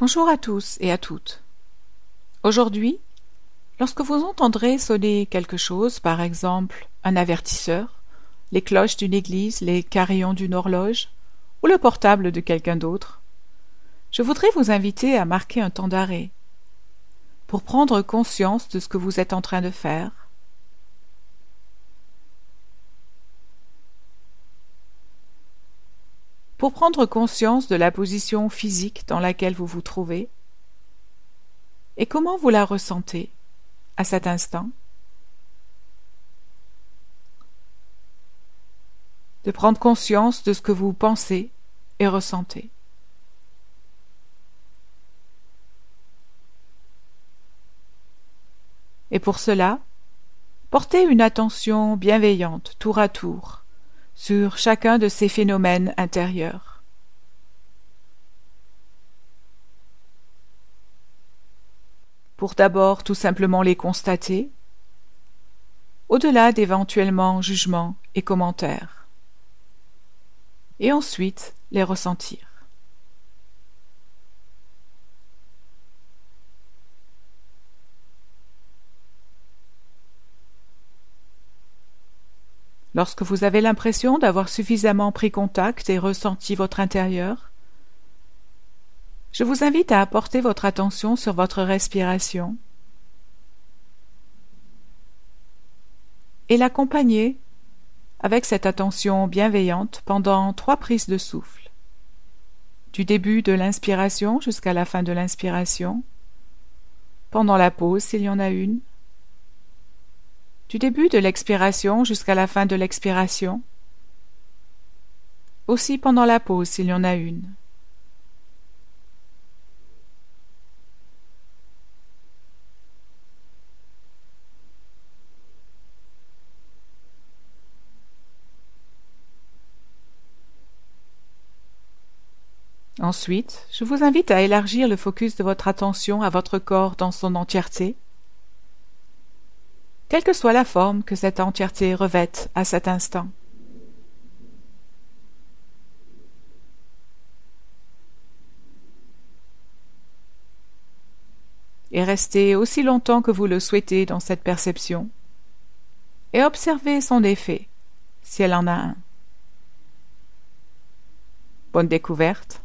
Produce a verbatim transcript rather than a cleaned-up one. Bonjour à tous et à toutes. Aujourd'hui, lorsque vous entendrez sonner quelque chose, par exemple un avertisseur, les cloches d'une église, les carillons d'une horloge ou le portable de quelqu'un d'autre, je voudrais vous inviter à marquer un temps d'arrêt pour prendre conscience de ce que vous êtes en train de faire. Pour prendre conscience de la position physique dans laquelle vous vous trouvez et comment vous la ressentez à cet instant, de prendre conscience de ce que vous pensez et ressentez. Et pour cela, portez une attention bienveillante tour à tour sur chacun de ces phénomènes intérieurs. Pour d'abord tout simplement les constater, au-delà d'éventuellement jugements et commentaires, et ensuite les ressentir. Lorsque vous avez l'impression d'avoir suffisamment pris contact et ressenti votre intérieur, je vous invite à apporter votre attention sur votre respiration et l'accompagner avec cette attention bienveillante pendant trois prises de souffle, du début de l'inspiration jusqu'à la fin de l'inspiration, pendant la pause s'il y en a une, du début de l'expiration jusqu'à la fin de l'expiration, aussi pendant la pause s'il y en a une. Ensuite, je vous invite à élargir le focus de votre attention à votre corps dans son entièreté, quelle que soit la forme que cette entièreté revête à cet instant. Et restez aussi longtemps que vous le souhaitez dans cette perception et observez son effet, si elle en a un. Bonne découverte!